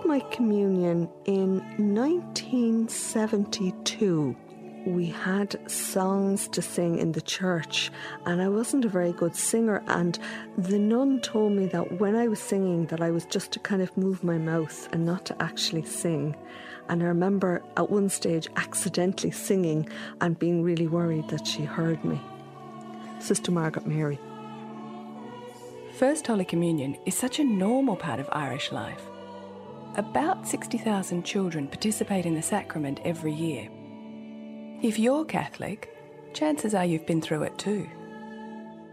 took my communion in 1972. We had songs to sing in the church, and I wasn't a very good singer, and the nun told me that when I was singing that I was just to kind of move my mouth and not to actually sing. And I remember at one stage accidentally singing and being really worried that she heard me. Sister Margaret Mary. First Holy Communion is such a normal part of Irish life. About 60,000 children participate in the sacrament every year. If you're Catholic, chances are you've been through it too.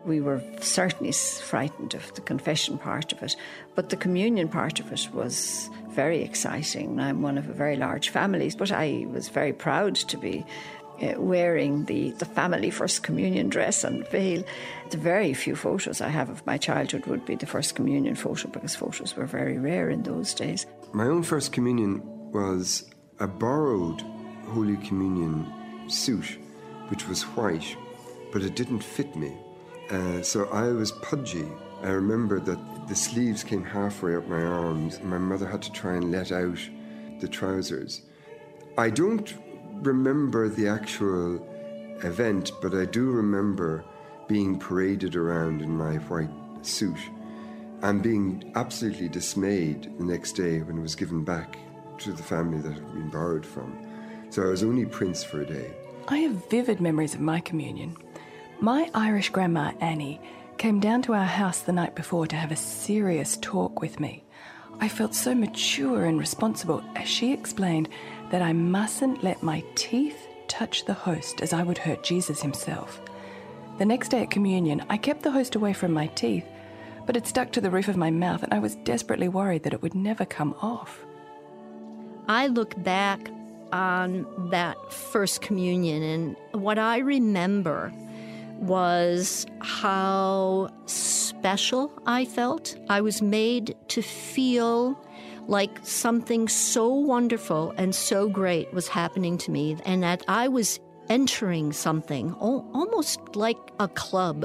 We were certainly frightened of the confession part of it, but the communion part of it was very exciting. I'm one of a very large family, but I was very proud to be wearing the family First Communion dress and veil. The very few photos I have of my childhood would be the First Communion photo, because photos were very rare in those days. My own First Communion was a borrowed Holy Communion suit, which was white, but it didn't fit me, so I was pudgy. I remember that the sleeves came halfway up my arms, and my mother had to try and let out the trousers. I don't remember the actual event, but I do remember being paraded around in my white suit and being absolutely dismayed the next day when it was given back to the family that it had been borrowed from. So I was only prince for a day. I have vivid memories of my communion. My Irish grandma, Annie, came down to our house the night before to have a serious talk with me. I felt so mature and responsible as she explained that I mustn't let my teeth touch the host, as I would hurt Jesus himself. The next day at communion, I kept the host away from my teeth, but it stuck to the roof of my mouth, and I was desperately worried that it would never come off. I look back on that First Communion, and what I remember was how special I felt. I was made to feel like something so wonderful and so great was happening to me, and that I was entering something almost like a club,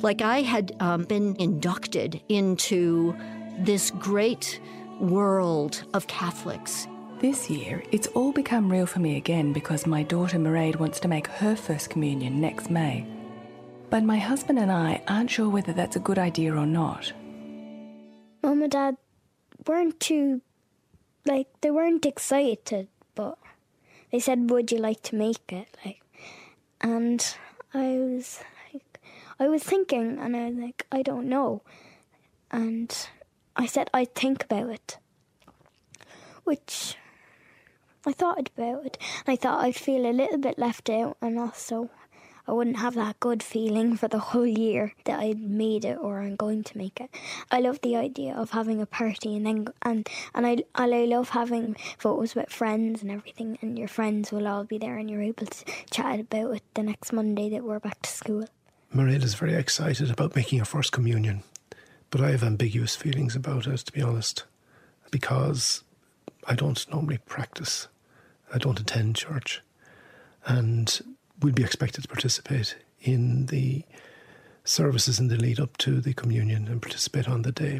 like I had been inducted into this great world of Catholics. This year, it's all become real for me again because my daughter Mairead wants to make her First Communion next May. But my husband and I aren't sure whether that's a good idea or not. Mum and Dad weren't too, they weren't excited, but they said, would you like to make it? And I was thinking, and I was like, I don't know. And I said, I'd think about it, which I thought about it, and I thought I'd feel a little bit left out, and also I wouldn't have that good feeling for the whole year that I'd made it or I'm going to make it. I love the idea of having a party, and I love having photos with friends and everything, and your friends will all be there and you're able to chat about it the next Monday that we're back to school. Mairead is very excited about making her First Communion, but I have ambiguous feelings about it, to be honest, because I don't normally practice. I don't attend church. And we'd be expected to participate in the services in the lead up to the communion and participate on the day.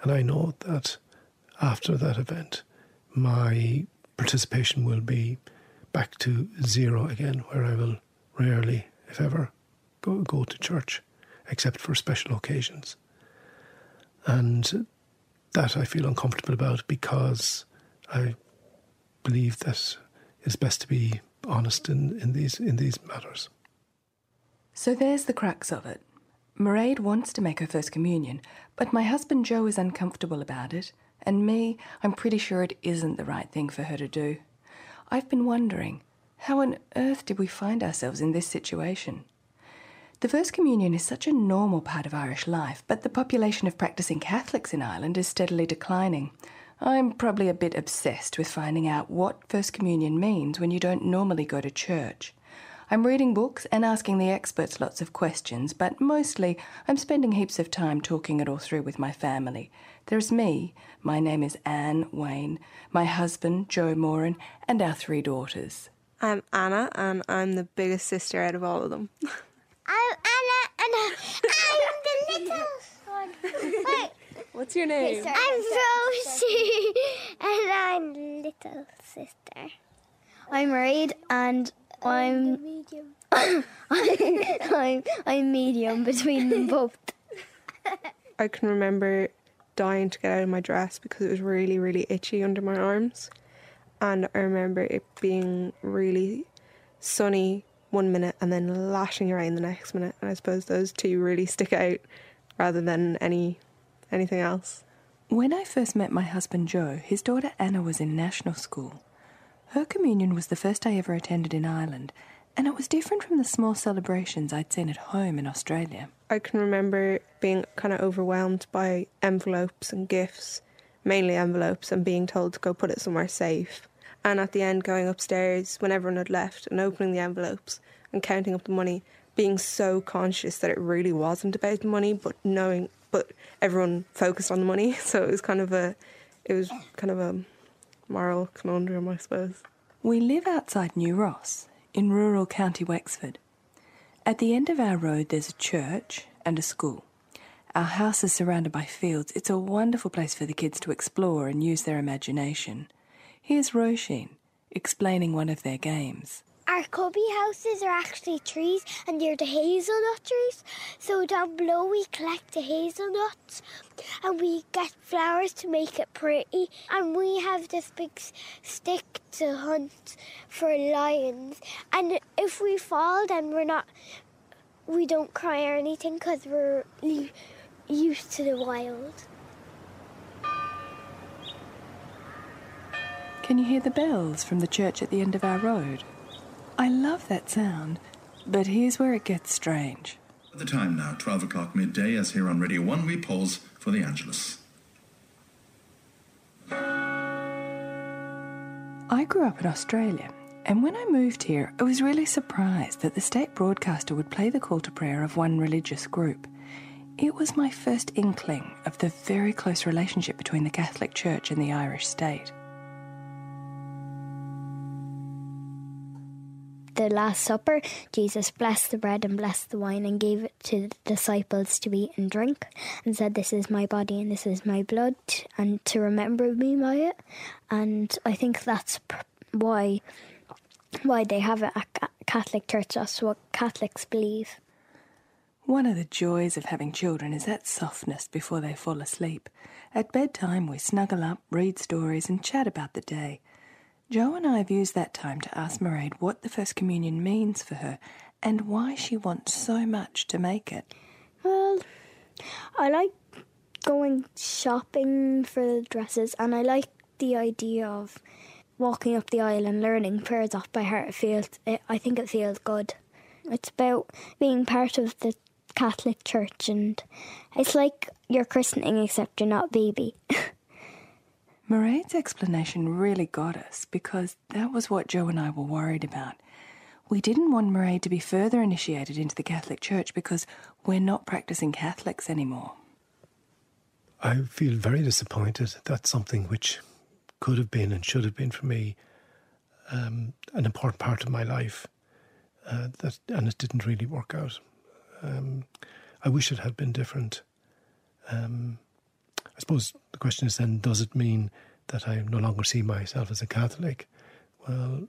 And I know that after that event, my participation will be back to zero again, where I will rarely, if ever, go to church, except for special occasions. And that I feel uncomfortable about, because I believe that it's best to be honest in these matters. So there's the crux of it. Mairead wants to make her First Communion, but my husband Joe is uncomfortable about it, and me, I'm pretty sure it isn't the right thing for her to do. I've been wondering, how on earth did we find ourselves in this situation? The First Communion is such a normal part of Irish life, but the population of practising Catholics in Ireland is steadily declining. I'm probably a bit obsessed with finding out what First Communion means when you don't normally go to church. I'm reading books and asking the experts lots of questions, but mostly I'm spending heaps of time talking it all through with my family. There's me, my name is Anne Wayne, my husband, Joe Moran, and our three daughters. I'm Anna, and I'm the biggest sister out of all of them. I'm Anna, and I'm the littlest one. Wait. What's your name? I'm Rosie and I'm little sister. I'm Mairead and I'm medium. I'm medium between them both. I can remember dying to get out of my dress because it was really, really itchy under my arms. And I remember it being really sunny one minute and then lashing rain the next minute. And I suppose those two really stick out rather than anything else. When I first met my husband Joe, his daughter Anna was in national school. Her communion was the first I ever attended in Ireland, and it was different from the small celebrations I'd seen at home in Australia. I can remember being kind of overwhelmed by envelopes and gifts, mainly envelopes, and being told to go put it somewhere safe. And at the end, going upstairs when everyone had left and opening the envelopes and counting up the money, being so conscious that it really wasn't about the money, but everyone focused on the money. So it was kind of a moral conundrum, I suppose. We live outside New Ross, in rural County Wexford. At the end of our road, there's a church and a school. Our house is surrounded by fields. It's a wonderful place for the kids to explore and use their imagination. Here's Roisin explaining one of their games. Our cubby houses are actually trees and they're the hazelnut trees. So down below we collect the hazelnuts and we get flowers to make it pretty. And we have this big stick to hunt for lions. And if we fall then we don't cry or anything because we're used to the wild. Can you hear the bells from the church at the end of our road? I love that sound, but here's where it gets strange. At the time now, 12 o'clock midday, as here on Radio 1, we pause for the Angelus. I grew up in Australia, and when I moved here, I was really surprised that the state broadcaster would play the call to prayer of one religious group. It was my first inkling of the very close relationship between the Catholic Church and the Irish state. The Last Supper, Jesus blessed the bread and blessed the wine and gave it to the disciples to eat and drink and said, "This is my body and this is my blood, and to remember me by it." And I think that's why they have it at Catholic Church. That's what Catholics believe. One of the joys of having children is that softness before they fall asleep. At bedtime we snuggle up, read stories and chat about the day. Joe and I have used that time to ask Mairead what the First Communion means for her and why she wants so much to make it. Well, I like going shopping for the dresses and I like the idea of walking up the aisle and learning prayers off by heart. I think it feels good. It's about being part of the Catholic Church and it's like your christening except you're not a baby. Mairead's explanation really got us because that was what Joe and I were worried about. We didn't want Mairead to be further initiated into the Catholic Church because we're not practising Catholics anymore. I feel very disappointed. That's something which could have been and should have been for me an important part of my life. And it didn't really work out. I wish it had been different. I suppose the question is then, does it mean that I no longer see myself as a Catholic? Well,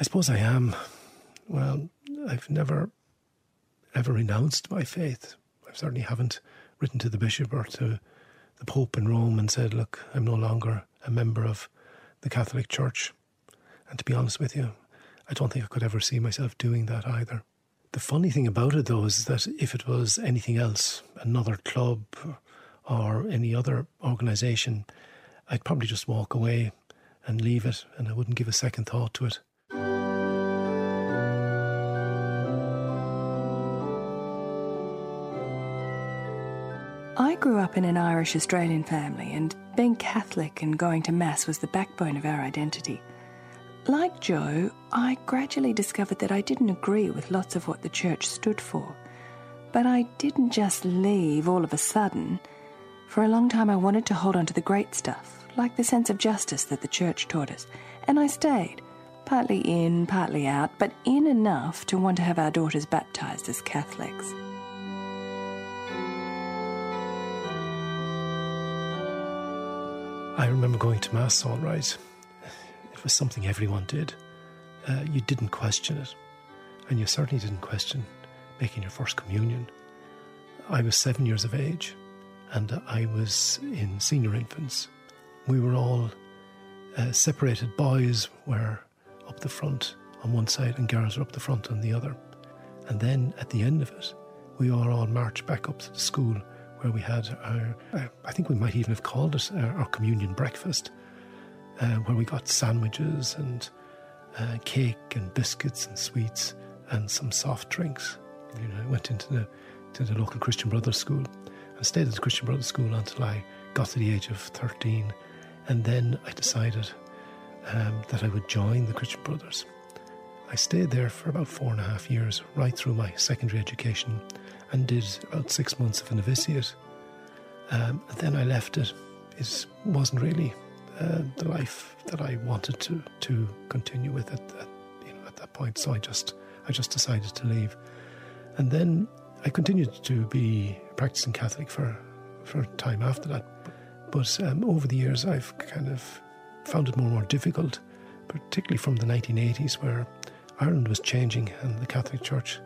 I suppose I am. Well, I've never, ever renounced my faith. I certainly haven't written to the bishop or to the Pope in Rome and said, "Look, I'm no longer a member of the Catholic Church." And to be honest with you, I don't think I could ever see myself doing that either. The funny thing about it, though, is that if it was anything else, another club or any other organisation, I'd probably just walk away and leave it, and I wouldn't give a second thought to it. I grew up in an Irish-Australian family, and being Catholic and going to Mass was the backbone of our identity. Like Joe, I gradually discovered that I didn't agree with lots of what the Church stood for. But I didn't just leave all of a sudden. For a long time I wanted to hold on to the great stuff, like the sense of justice that the Church taught us, and I stayed, partly in, partly out, but in enough to want to have our daughters baptised as Catholics. I remember going to Mass all right. It was something everyone did. You didn't question it. And you certainly didn't question making your First Communion. I was 7 years of age and I was in senior infants. We were all separated. Boys were up the front on one side and girls were up the front on the other. And then at the end of it, we all marched back up to the school where we had our I think we might even have called it our communion breakfast, where we got sandwiches and cake and biscuits and sweets and some soft drinks. You know, I went into to the local Christian Brothers school. I stayed at the Christian Brothers school until I got to the age of 13, and then I decided that I would join the Christian Brothers. I stayed there for about 4.5 years, right through my secondary education, and did about 6 months of a novitiate. And then I left it. It wasn't really the life that I wanted to continue with at that point. So I just decided to leave. And then I continued to be a practicing Catholic for time after that. But over the years, I've kind of found it more and more difficult, particularly from the 1980s, where Ireland was changing and the Catholic Church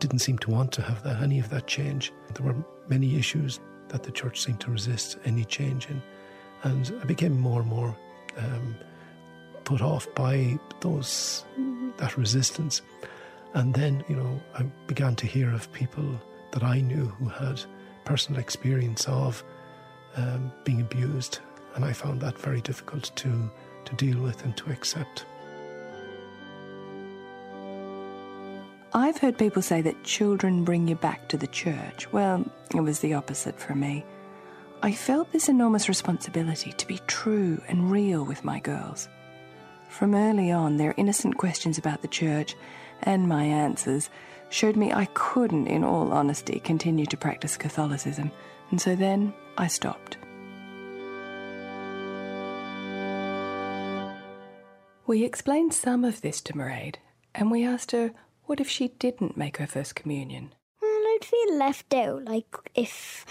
didn't seem to want to have any of that change. There were many issues that the Church seemed to resist any change in. And I became more and more put off by that resistance. And then, you know, I began to hear of people that I knew who had personal experience of being abused. And I found that very difficult to deal with and to accept. I've heard people say that children bring you back to the church. Well, it was the opposite for me. I felt this enormous responsibility to be true and real with my girls. From early on, their innocent questions about the church and my answers showed me I couldn't, in all honesty, continue to practice Catholicism. And so then I stopped. We explained some of this to Mairead, and we asked her, what if she didn't make her First Communion? Well, I'd feel left out, like if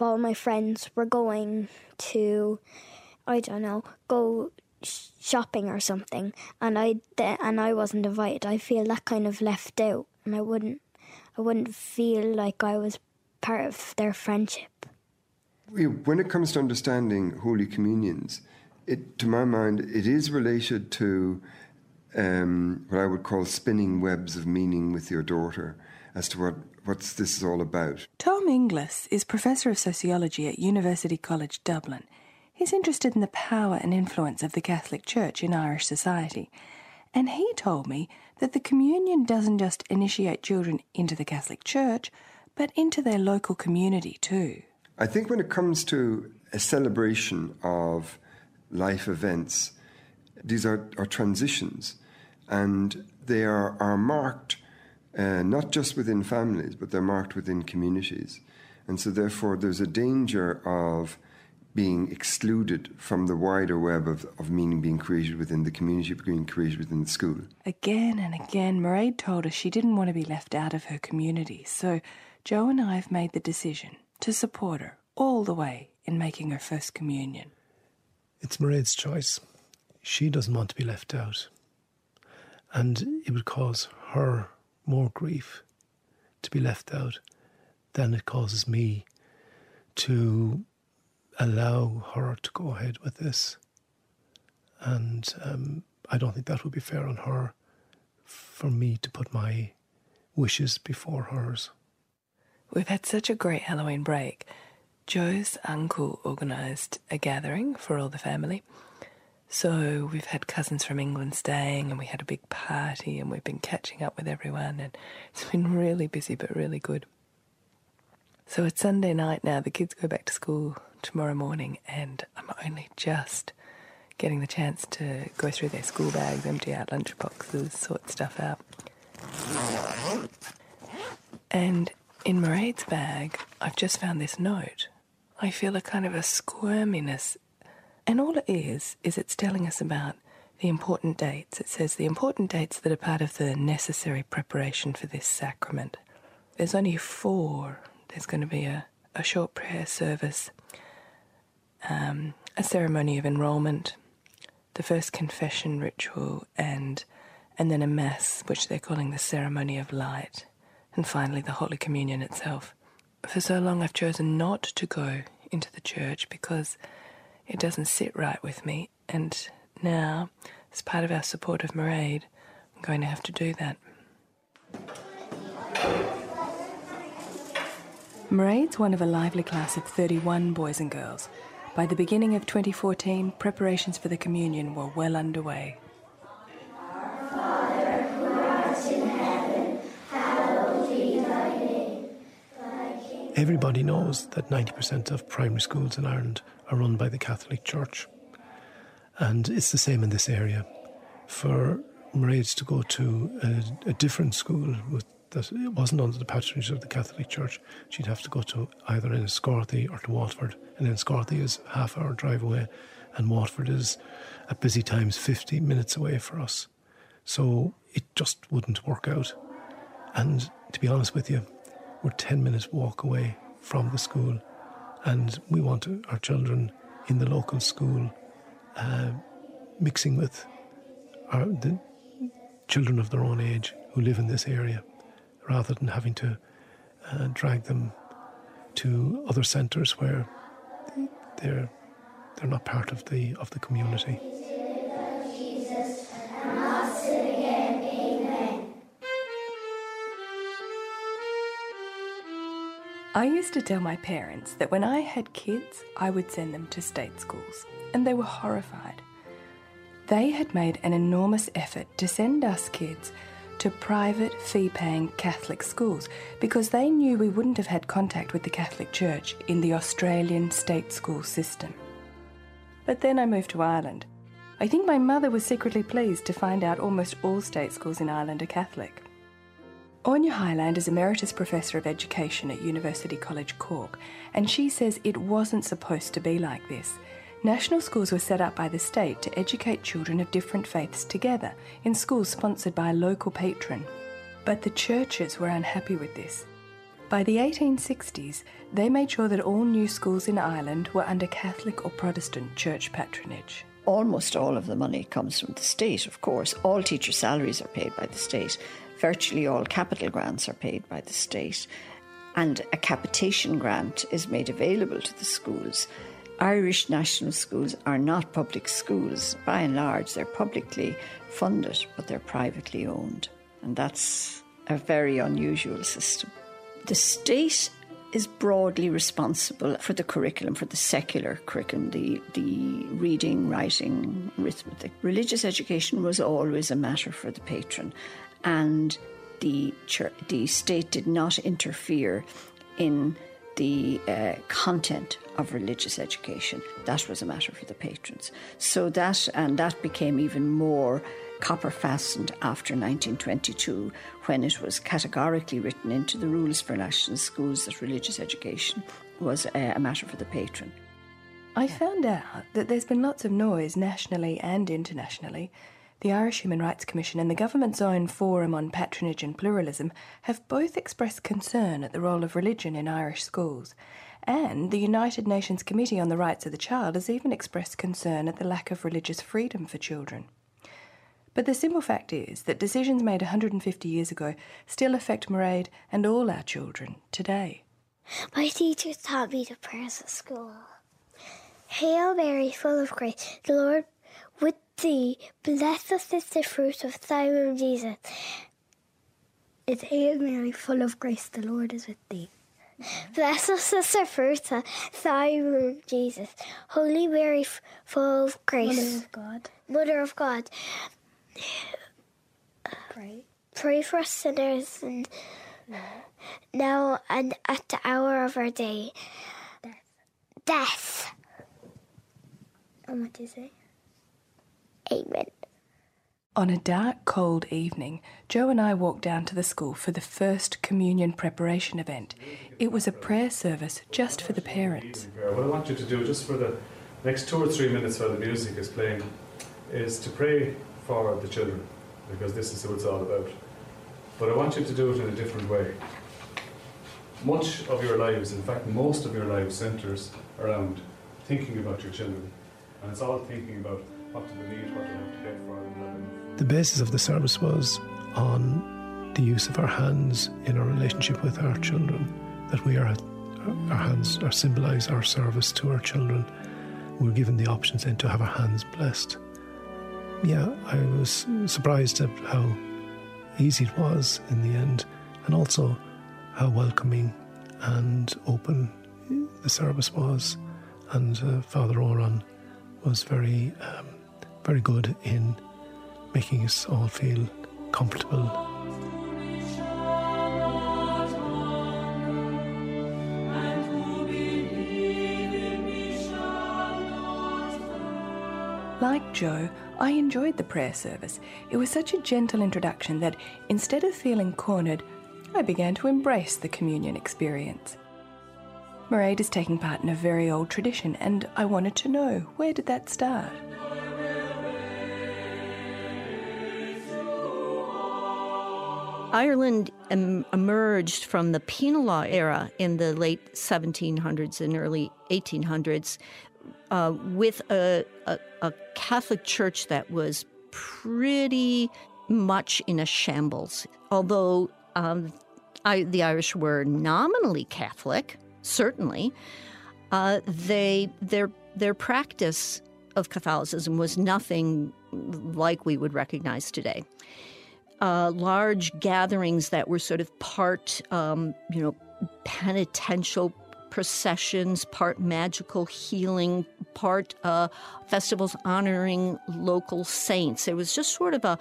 all my friends were going to, I don't know, go shopping or something, and I wasn't invited. I feel that kind of left out, and I wouldn't feel like I was part of their friendship. When it comes to understanding Holy Communions, it, to my mind, it is related to what I would call spinning webs of meaning with your daughter as to what this is all about. Tom Inglis is Professor of Sociology at University College Dublin. He's interested in the power and influence of the Catholic Church in Irish society. And he told me that the communion doesn't just initiate children into the Catholic Church, but into their local community too. I think when it comes to a celebration of life events, these are transitions. And they are marked not just within families, but they're marked within communities. And so therefore there's a danger of being excluded from the wider web of meaning being created within the community, being created within the school. Again and again, Mairead told us she didn't want to be left out of her community. So Joe and I have made the decision to support her all the way in making her First Communion. It's Mairead's choice. She doesn't want to be left out. And it would cause her more grief to be left out than it causes me to allow her to go ahead with this. And I don't think that would be fair on her, for me to put my wishes before hers. We've had such a great Halloween break. Joe's uncle organised a gathering for all the family. So we've had cousins from England staying, and we had a big party, and we've been catching up with everyone, and it's been really busy but really good. So it's Sunday night now, the kids go back to school tomorrow morning, and I'm only just getting the chance to go through their school bags, empty out lunch boxes, sort stuff out. And in Mairead's bag, I've just found this note. I feel a kind of a squirminess, and all it is it's telling us about the important dates. It says the important dates that are part of the necessary preparation for this sacrament. There's only 4. There's going to be a short prayer service, a ceremony of enrolment, the first confession ritual, and then a Mass, which they're calling the Ceremony of Light, and finally the Holy Communion itself. For so long I've chosen not to go into the church because it doesn't sit right with me, and now, as part of our support of Mairead, I'm going to have to do that. Mairead's one of a lively class of 31 boys and girls. By the beginning of 2014, preparations for the communion were well underway. Our Father, who art in heaven, hallowed be thy name. Everybody knows that 90% of primary schools in Ireland are run by the Catholic Church. And it's the same in this area. For Mairead to go to a different school that it wasn't under the patronage of the Catholic Church, she'd have to go to either Enniscorthy or to Waterford. And Enniscorthy is a half-hour drive away, and Waterford is, at busy times, 50 minutes away for us. So it just wouldn't work out. And to be honest with you, we're 10 minutes walk away from the school, and we want our children in the local school mixing with the children of their own age who live in this area, rather than having to drag them to other centres where they're not part of the community. I used to tell my parents that when I had kids, I would send them to state schools, and they were horrified. They had made an enormous effort to send us kids to private, fee-paying Catholic schools because they knew we wouldn't have had contact with the Catholic Church in the Australian state school system. But then I moved to Ireland. I think my mother was secretly pleased to find out almost all state schools in Ireland are Catholic. Áine Hyland is Emeritus Professor of Education at University College Cork, and she says it wasn't supposed to be like this. National schools were set up by the state to educate children of different faiths together in schools sponsored by a local patron. But the churches were unhappy with this. By the 1860s, they made sure that all new schools in Ireland were under Catholic or Protestant church patronage. Almost all of the money comes from the state, of course. All teacher salaries are paid by the state. Virtually all capital grants are paid by the state. And a capitation grant is made available to the schools. Irish national schools are not public schools. By and large, they're publicly funded, but they're privately owned. And that's a very unusual system. The state is broadly responsible for the curriculum, for the secular curriculum, the reading, writing, arithmetic. Religious education was always a matter for the patron, and the state did not interfere in the content of religious education. That was a matter for the patrons. So that became even more copper-fastened after 1922, when it was categorically written into the rules for national schools that religious education was a matter for the patron. I found out that there's been lots of noise nationally and internationally. The Irish Human Rights Commission and the government's own Forum on Patronage and Pluralism have both expressed concern at the role of religion in Irish schools, and the United Nations Committee on the Rights of the Child has even expressed concern at the lack of religious freedom for children. But the simple fact is that decisions made 150 years ago still affect Mairead and all our children today. My teacher taught me the prayers at school. Hail Mary, full of grace, the Lord with thee, blessed is the fruit of thy womb, Jesus. It's Hail Mary, full of grace, the Lord is with thee. Blessed is the fruit of thy womb, Jesus. Holy Mary, full of grace, Mother of God. Pray for us sinners, and now and at the hour of our day. Death. And what do you say? Amen. On a dark, cold evening, Joe and I walked down to the school for the First Communion preparation event. It was a prayer service just for the parents. What I want you to do, just for the next 2 or 3 minutes while the music is playing, is to pray for the children, because this is what it's all about. But I want you to do it in a different way. Much of your lives, in fact, most of your lives, centres around thinking about your children. And it's all thinking about what do they need, what do they have to get for them. The basis of the service was on the use of our hands in our relationship with our children, that we are, our hands are symbolise our service to our children. We're given the options then to have our hands blessed. Yeah, I was surprised at how easy it was in the end, and also how welcoming and open the service was. And Father Oran was very good in making us all feel comfortable. Like Joe, I enjoyed the prayer service. It was such a gentle introduction that, instead of feeling cornered, I began to embrace the communion experience. Mairead is taking part in a very old tradition, and I wanted to know, where did that start? Ireland emerged from the penal law era in the late 1700s and early 1800s with a Catholic church that was pretty much in a shambles. Although the Irish were nominally Catholic, certainly, their practice of Catholicism was nothing like we would recognize today. Large gatherings that were sort of part, penitential processions, part magical healing, part festivals honoring local saints. It was just sort of a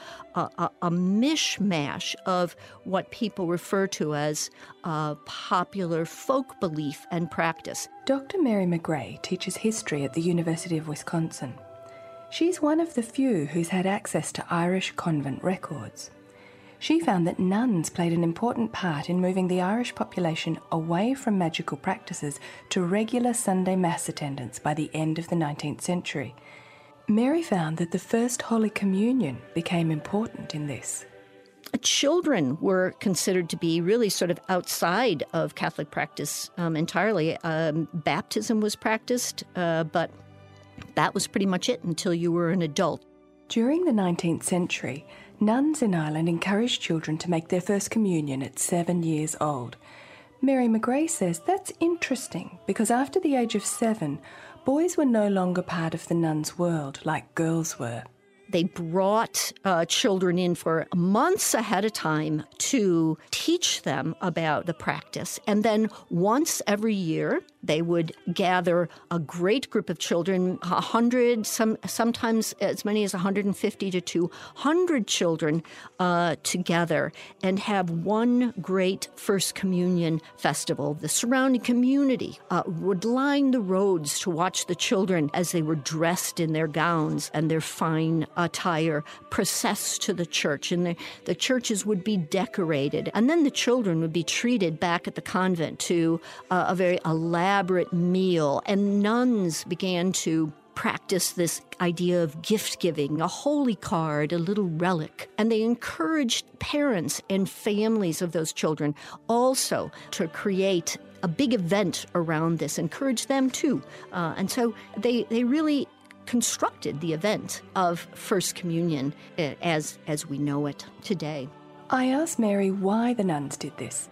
mishmash of what people refer to as popular folk belief and practice. Dr. Mary McGray teaches history at the University of Wisconsin. She's one of the few who's had access to Irish convent records. She found that nuns played an important part in moving the Irish population away from magical practices to regular Sunday Mass attendance by the end of the 19th century. Mary found that the First Holy Communion became important in this. Children were considered to be really sort of outside of Catholic practice entirely. Baptism was practiced, but that was pretty much it until you were an adult. During the 19th century, nuns in Ireland encouraged children to make their first communion at 7 years old. Mary McGray says that's interesting because after the age of 7, boys were no longer part of the nuns' world like girls were. They brought children in for months ahead of time to teach them about the practice. And then once every year, they would gather a great group of children, 100, sometimes as many as 150 to 200 children together, and have one great First Communion festival. The surrounding community would line the roads to watch the children as they were dressed in their gowns and their fine attire, processed to the church, and the churches would be decorated. And then the children would be treated back at the convent to a very elaborate meal, and nuns began to practice this idea of gift-giving, a holy card, a little relic. And they encouraged parents and families of those children also to create a big event around this, encourage them too. And so they really constructed the event of First Communion as we know it today. I asked Mary why the nuns did this,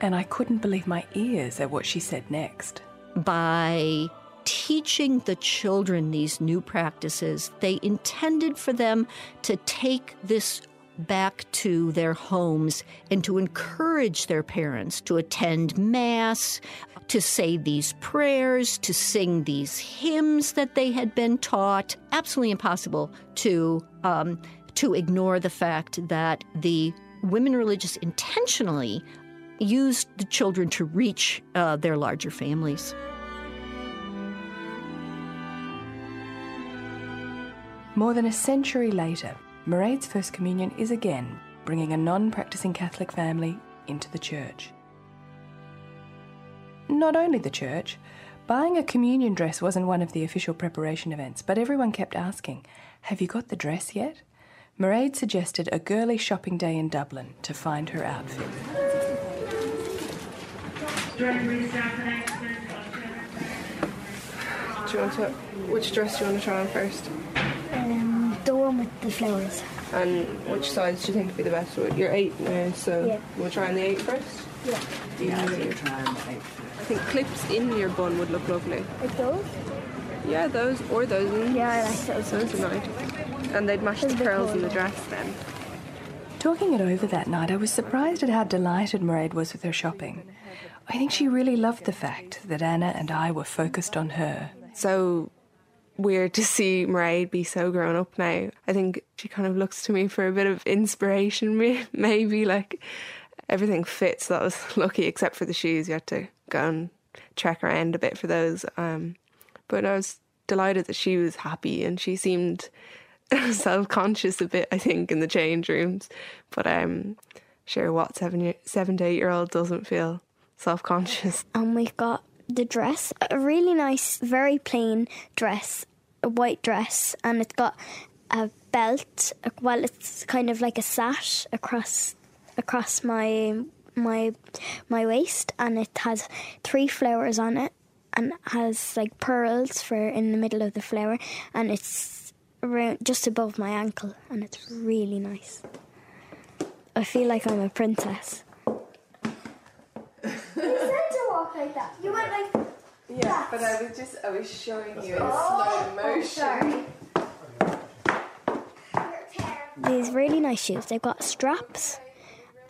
and I couldn't believe my ears at what she said next. By teaching the children these new practices, they intended for them to take this back to their homes and to encourage their parents to attend Mass, to say these prayers, to sing these hymns that they had been taught. Absolutely impossible to ignore the fact that the women religious intentionally used the children to reach their larger families. More than a century later, Mairead's First Communion is again bringing a non-practising Catholic family into the church. Not only the church, buying a communion dress wasn't one of the official preparation events, but everyone kept asking, "Have you got the dress yet?" Mairead suggested a girly shopping day in Dublin to find her outfit. Which dress do you want to try on first? The one with the flowers. And which size do you think would be the best one? You're 8 now, so yeah. We'll try on the 8 first? Yeah. I think clips in your bun would look lovely. Like those? Yeah, those or those ones. Yeah, I like those. Those are nice. And they'd match the pearls in the dress then. Talking it over that night, I was surprised at how delighted Mairead was with her shopping. I think she really loved the fact that Anna and I were focused on her. So weird to see Mairead be so grown up now. I think she kind of looks to me for a bit of inspiration, maybe. Like, everything fits. That was lucky, except for the shoes. You had to go and track around a bit for those. But I was delighted that she was happy, and she seemed self-conscious a bit, I think, in the change rooms. But sure, what 7 to 8 year old doesn't feel self-conscious? And we got the dress, a really nice, very plain dress, a white dress, and it's got a belt. Well, it's kind of like a sash across my waist, and it has 3 flowers on it, and has like pearls for in the middle of the flower, and it's around just above my ankle, and it's really nice. I feel like I'm a princess. Like that. You went like that. Yeah, but I was showing you in slow motion. These really nice shoes. They've got straps,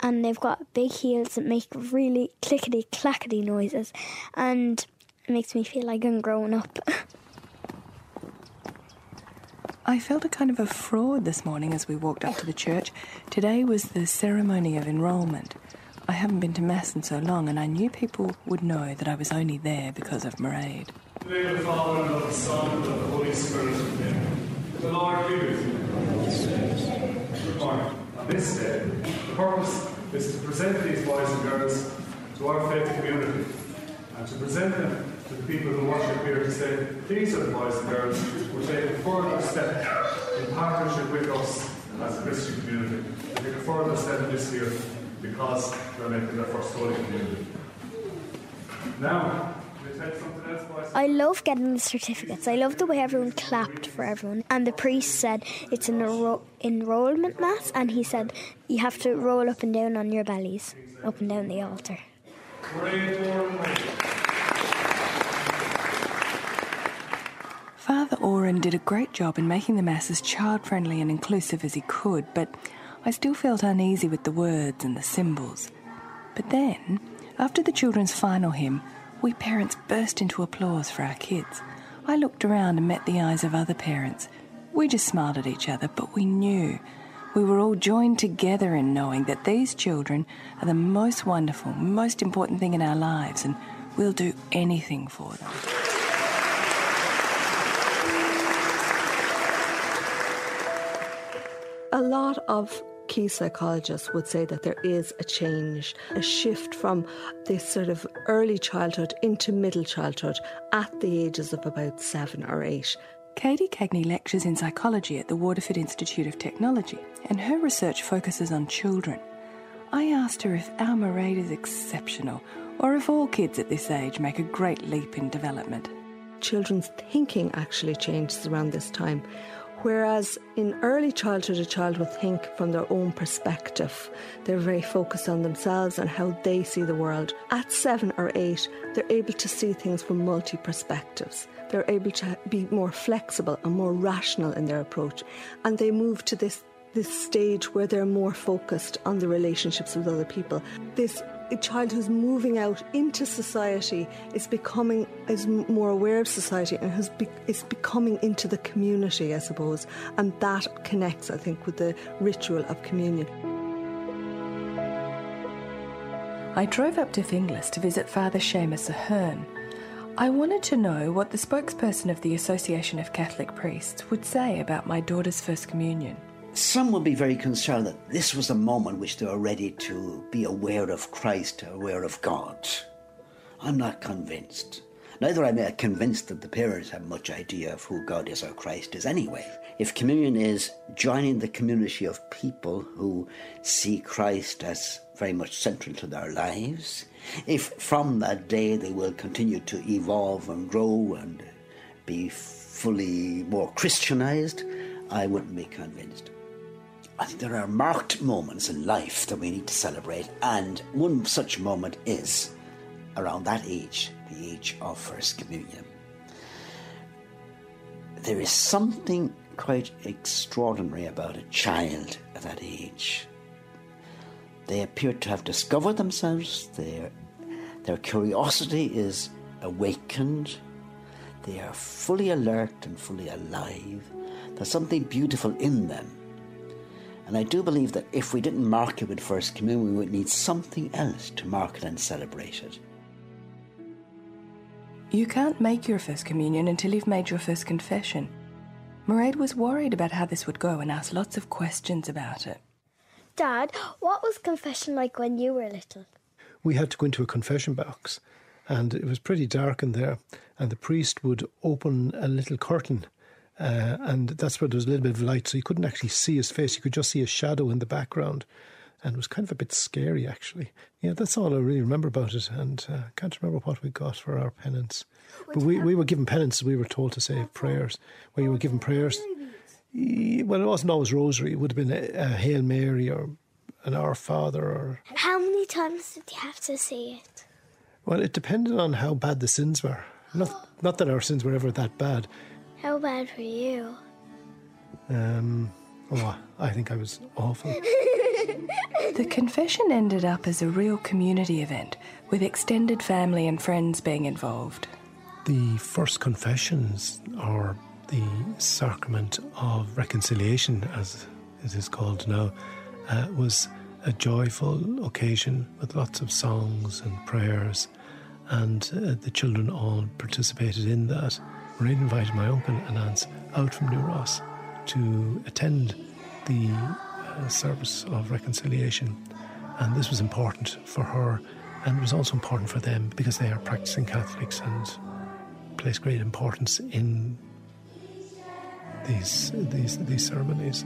and they've got big heels that make really clickety clackety noises, and it makes me feel like I'm grown up. I felt a kind of a fraud this morning as we walked up to the church. Today was the ceremony of enrolment. I haven't been to Mass in so long, and I knew people would know that I was only there because of Mairead. In the name of the Father, and of the Son, and of the Holy Spirit, amen. The Lord be with you. Lord, on this day, the purpose is to present these boys and girls to our faith community, and to present them to the people who worship here to say, these are the boys and girls who take a further step in partnership with us as a Christian community. They take a further step this year, because they're making their first Holy Communion. Now, we take something else by us. I love getting the certificates. I love the way everyone clapped for everyone. And the priest said it's an enrollment mass, and he said you have to roll up and down on your bellies, up and down the altar. Father Oran did a great job in making the Mass as child-friendly and inclusive as he could, but I still felt uneasy with the words and the symbols. But then, after the children's final hymn, we parents burst into applause for our kids. I looked around and met the eyes of other parents. We just smiled at each other, but we knew. We were all joined together in knowing that these children are the most wonderful, most important thing in our lives, and we'll do anything for them. A lot of key psychologists would say that there is a change, a shift from this sort of early childhood into middle childhood at the ages of about 7 or 8. Katie Cagney lectures in psychology at the Waterford Institute of Technology, and her research focuses on children. I asked her if our Mairead is exceptional, or if all kids at this age make a great leap in development. Children's thinking actually changes around this time. Whereas in early childhood, a child will think from their own perspective. They're very focused on themselves and how they see the world. At 7 or 8, they're able to see things from multi-perspectives. They're able to be more flexible and more rational in their approach. And they move to this stage where they're more focused on the relationships with other people. A child who's moving out into society is more aware of society and is becoming into the community, I suppose. And that connects, I think, with the ritual of communion. I drove up to Finglas to visit Father Seamus Ahern. I wanted to know what the spokesperson of the Association of Catholic Priests would say about my daughter's First Communion. Some would be very concerned that this was a moment which they were ready to be aware of Christ, aware of God. I'm not convinced. Neither am I convinced that the parents have much idea of who God is or Christ is anyway. If communion is joining the community of people who see Christ as very much central to their lives, if from that day they will continue to evolve and grow and be fully more Christianized, I wouldn't be convinced. I think there are marked moments in life that we need to celebrate, and one such moment is around that age, the age of First Communion. There is something quite extraordinary about a child at that age. They appear to have discovered themselves, their curiosity is awakened, they are fully alert and fully alive. There's something beautiful in them. And I do believe that if we didn't mark it with First Communion, we would need something else to mark it and celebrate it. You can't make your First Communion until you've made your First Confession. Mairead was worried about how this would go and asked lots of questions about it. Dad, what was confession like when you were little? We had to go into a confession box, and it was pretty dark in there, and the priest would open a little curtain, and that's where there was a little bit of light, so you couldn't actually see his face, you could just see his shadow in the background, and it was kind of a bit scary, actually. Yeah, that's all I really remember about it, and I can't remember what we got for our penance. But we were given penance, we were told to say prayers, where you were given prayers. Well, it wasn't always rosary. It would have been a Hail Mary or an Our Father. Or how many times did you have to say it? Well, it depended on how bad the sins were. Not that our sins were ever that bad. How bad were you? I think I was awful. The confession ended up as a real community event, with extended family and friends being involved. The first confessions are the sacrament of reconciliation, as it is called now, was a joyful occasion with lots of songs and prayers, and the children all participated in that. Mairead invited my uncle and aunts out from New Ross to attend the service of reconciliation, and this was important for her, and it was also important for them because they are practicing Catholics and place great importance in these ceremonies.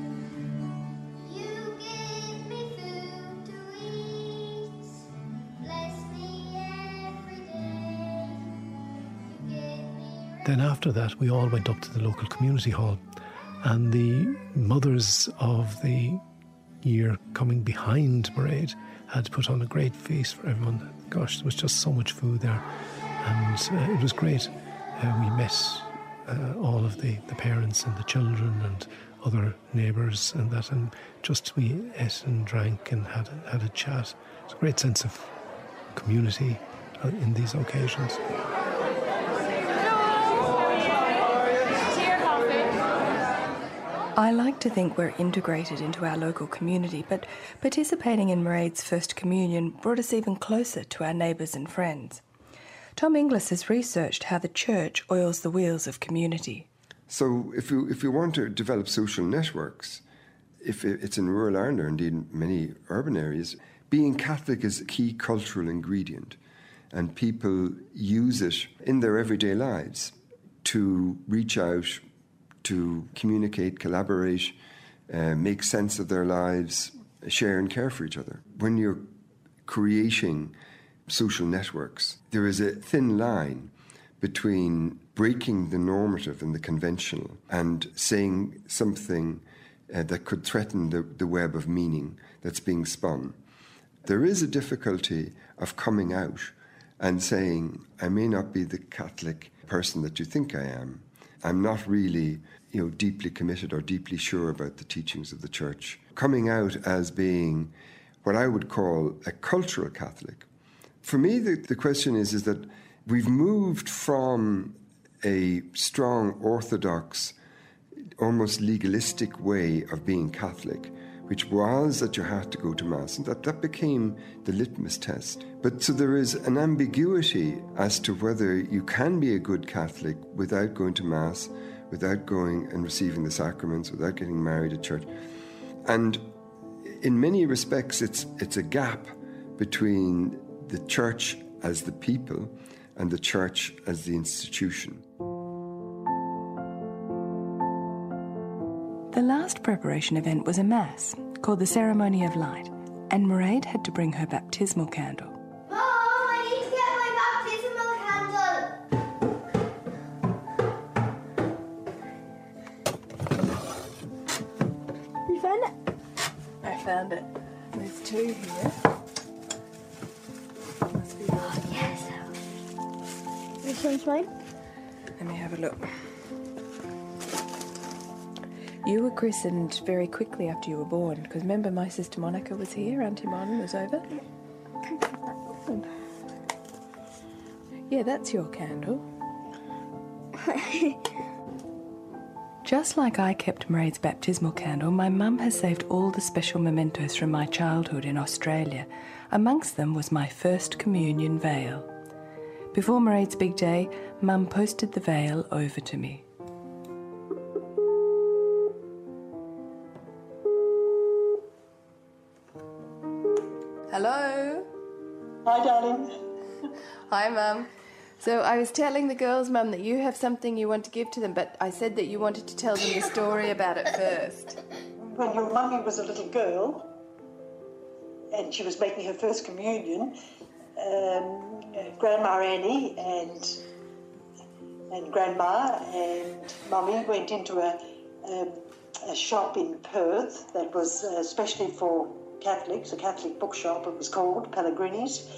You gave me food to eat, bless me every day. You gave me rest. Then after that, we all went up to the local community hall, and the mothers of the year coming behind Mairead had put on a great feast for everyone. Gosh, there was just so much food there, and it was great. We met all of the parents and the children and other neighbours and that, and just we ate and drank and had a chat. It's a great sense of community in these occasions. I like to think we're integrated into our local community, but participating in Mairead's First Communion brought us even closer to our neighbours and friends. Tom Inglis has researched how the church oils the wheels of community. So if you want to develop social networks, if it's in rural Ireland or indeed many urban areas, being Catholic is a key cultural ingredient, and people use it in their everyday lives to reach out, to communicate, collaborate, make sense of their lives, share and care for each other. When you're creating social networks, there is a thin line between breaking the normative and the conventional and saying something that could threaten the web of meaning that's being spun. There is a difficulty of coming out and saying, I may not be the Catholic person that you think I am. I'm not really, deeply committed or deeply sure about the teachings of the Church. Coming out as being what I would call a cultural Catholic. For me, the question is that we've moved from a strong, orthodox, almost legalistic way of being Catholic, which was that you had to go to Mass, and that became the litmus test. But so there is an ambiguity as to whether you can be a good Catholic without going to Mass, without going and receiving the sacraments, without getting married at church. And in many respects, it's a gap between the church as the people and the church as the institution. The last preparation event was a Mass called the Ceremony of Light, and Mairead had to bring her baptismal candle. Mom, I need to get my baptismal candle. found it. There's two here. Must be oh, yes. Which one's mine? Let me have a look. You were christened very quickly after you were born, because remember my sister Monica was here, Auntie Mon was over. Yeah, that's your candle. Just like I kept Mairead's baptismal candle, my mum has saved all the special mementos from my childhood in Australia. Amongst them was my First Communion veil. Before Mairead's big day, Mum posted the veil over to me. Hello. Hi, darling. Hi, Mum. So I was telling the girls, Mum, that you have something you want to give to them, but I said that you wanted to tell them the story about it first. When your mummy was a little girl and she was making her first communion, Grandma Annie and Grandma and Mummy went into a shop in Perth that was especially for Catholics, a Catholic bookshop, it was called Pellegrini's.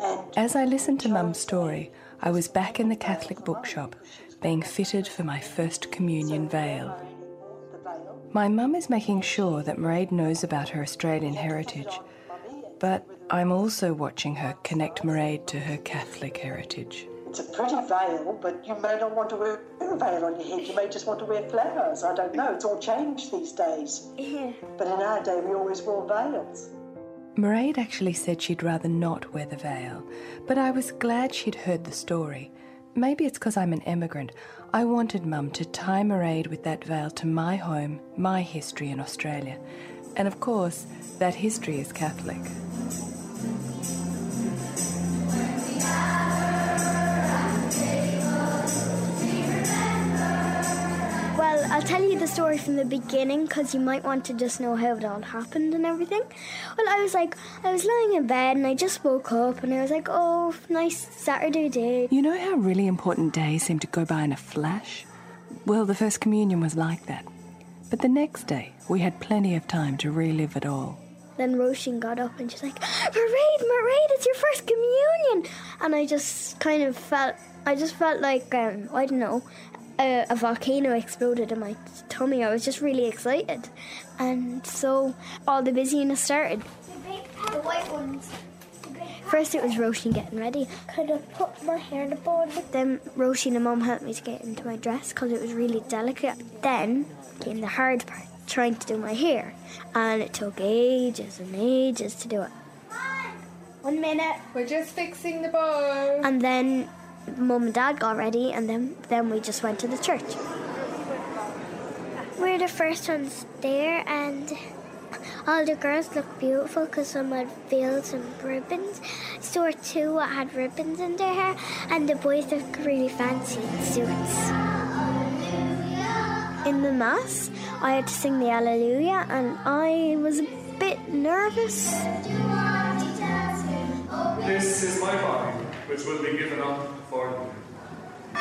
And as I listened to Mum's story, I was back in the Catholic bookshop, being fitted for my First Communion veil. My mum is making sure that Mairead knows about her Australian heritage, but I'm also watching her connect Mairead to her Catholic heritage. It's a pretty veil, but you may not want to wear a veil on your head. You may just want to wear flowers. I don't know. It's all changed these days. Yeah. But in our day, we always wore veils. Mairead actually said she'd rather not wear the veil, but I was glad she'd heard the story. Maybe it's because I'm an emigrant. I wanted Mum to tie Mairead with that veil to my home, my history in Australia. And of course, that history is Catholic. Well, I'll tell you the story from the beginning because you might want to just know how it all happened and everything. Well, I was lying in bed and I just woke up and I was like, oh, nice Saturday day. You know how really important days seem to go by in a flash? Well, the First Communion was like that. But the next day, we had plenty of time to relive it all. Then Roisin got up and she's like, Mairead, it's your First Communion! And I just kind of felt, like, I don't know, a volcano exploded in my tummy. I was just really excited. And so all the busyness started. The white ones. First it was Roisin getting ready. Could have put my hair in a bun. Then Roisin and Mum helped me to get into my dress because it was really delicate. Then came the hard part, trying to do my hair. And it took ages and ages to do it. 1 minute. We're just fixing the bow. And then Mum and Dad got ready and then we just went to the church. We're the first ones there and all the girls looked beautiful because some had veils and ribbons. So there were two that had ribbons in their hair and the boys looked really fancy in suits. In the Mass, I had to sing the Alleluia and I was a bit nervous. This is my body, which will be given up for you. I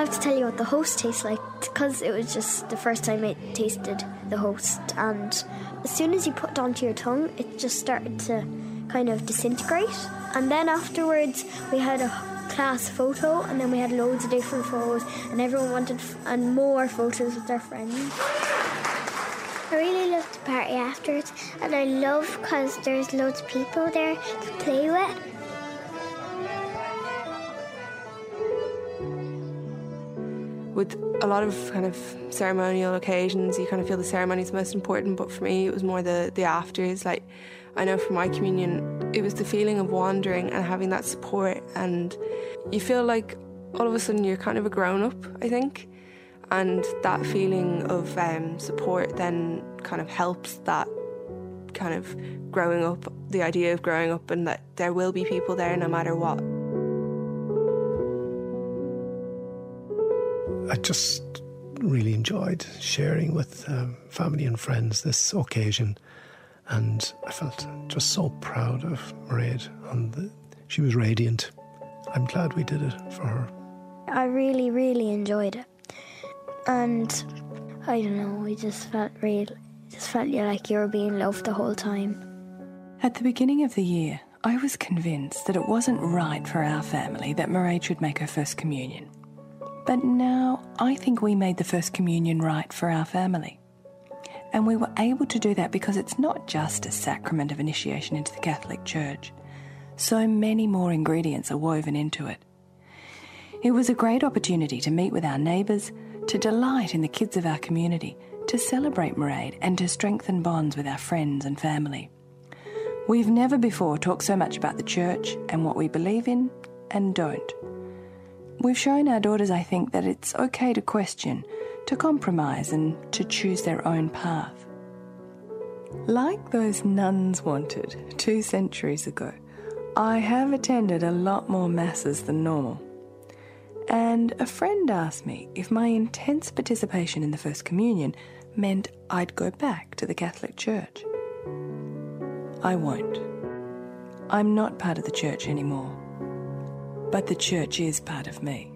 have to tell you what the host tastes like, because it was just the first time I tasted the host, and as soon as you put it onto your tongue, it just started to kind of disintegrate. And then afterwards, we had a class photo, and then we had loads of different photos, and everyone wanted more photos with their friends. I really loved the party afterwards, and I love because there's loads of people there to play with. With a lot of kind of ceremonial occasions, you kind of feel the ceremony is the most important, but for me it was more the afters. Like, I know for my communion, it was the feeling of wandering and having that support, and you feel like all of a sudden you're kind of a grown-up, I think. And that feeling of support then kind of helps that kind of growing up, the idea of growing up and that there will be people there no matter what. I just really enjoyed sharing with family and friends this occasion, and I felt just so proud of Mairead. She was radiant. I'm glad we did it for her. I really, really enjoyed it. And I don't know, we just felt like you were being loved the whole time. At the beginning of the year, I was convinced that it wasn't right for our family that Mairead should make her First Communion. But now I think we made the First Communion right for our family. And we were able to do that because it's not just a sacrament of initiation into the Catholic Church. So many more ingredients are woven into it. It was a great opportunity to meet with our neighbours, to delight in the kids of our community, to celebrate Mairead and to strengthen bonds with our friends and family. We've never before talked so much about the Church and what we believe in and don't. We've shown our daughters, I think, that it's okay to question, to compromise and to choose their own path. Like those nuns wanted 2 centuries ago, I have attended a lot more masses than normal. And a friend asked me if my intense participation in the First Communion meant I'd go back to the Catholic Church. I won't. I'm not part of the Church anymore. But the Church is part of me.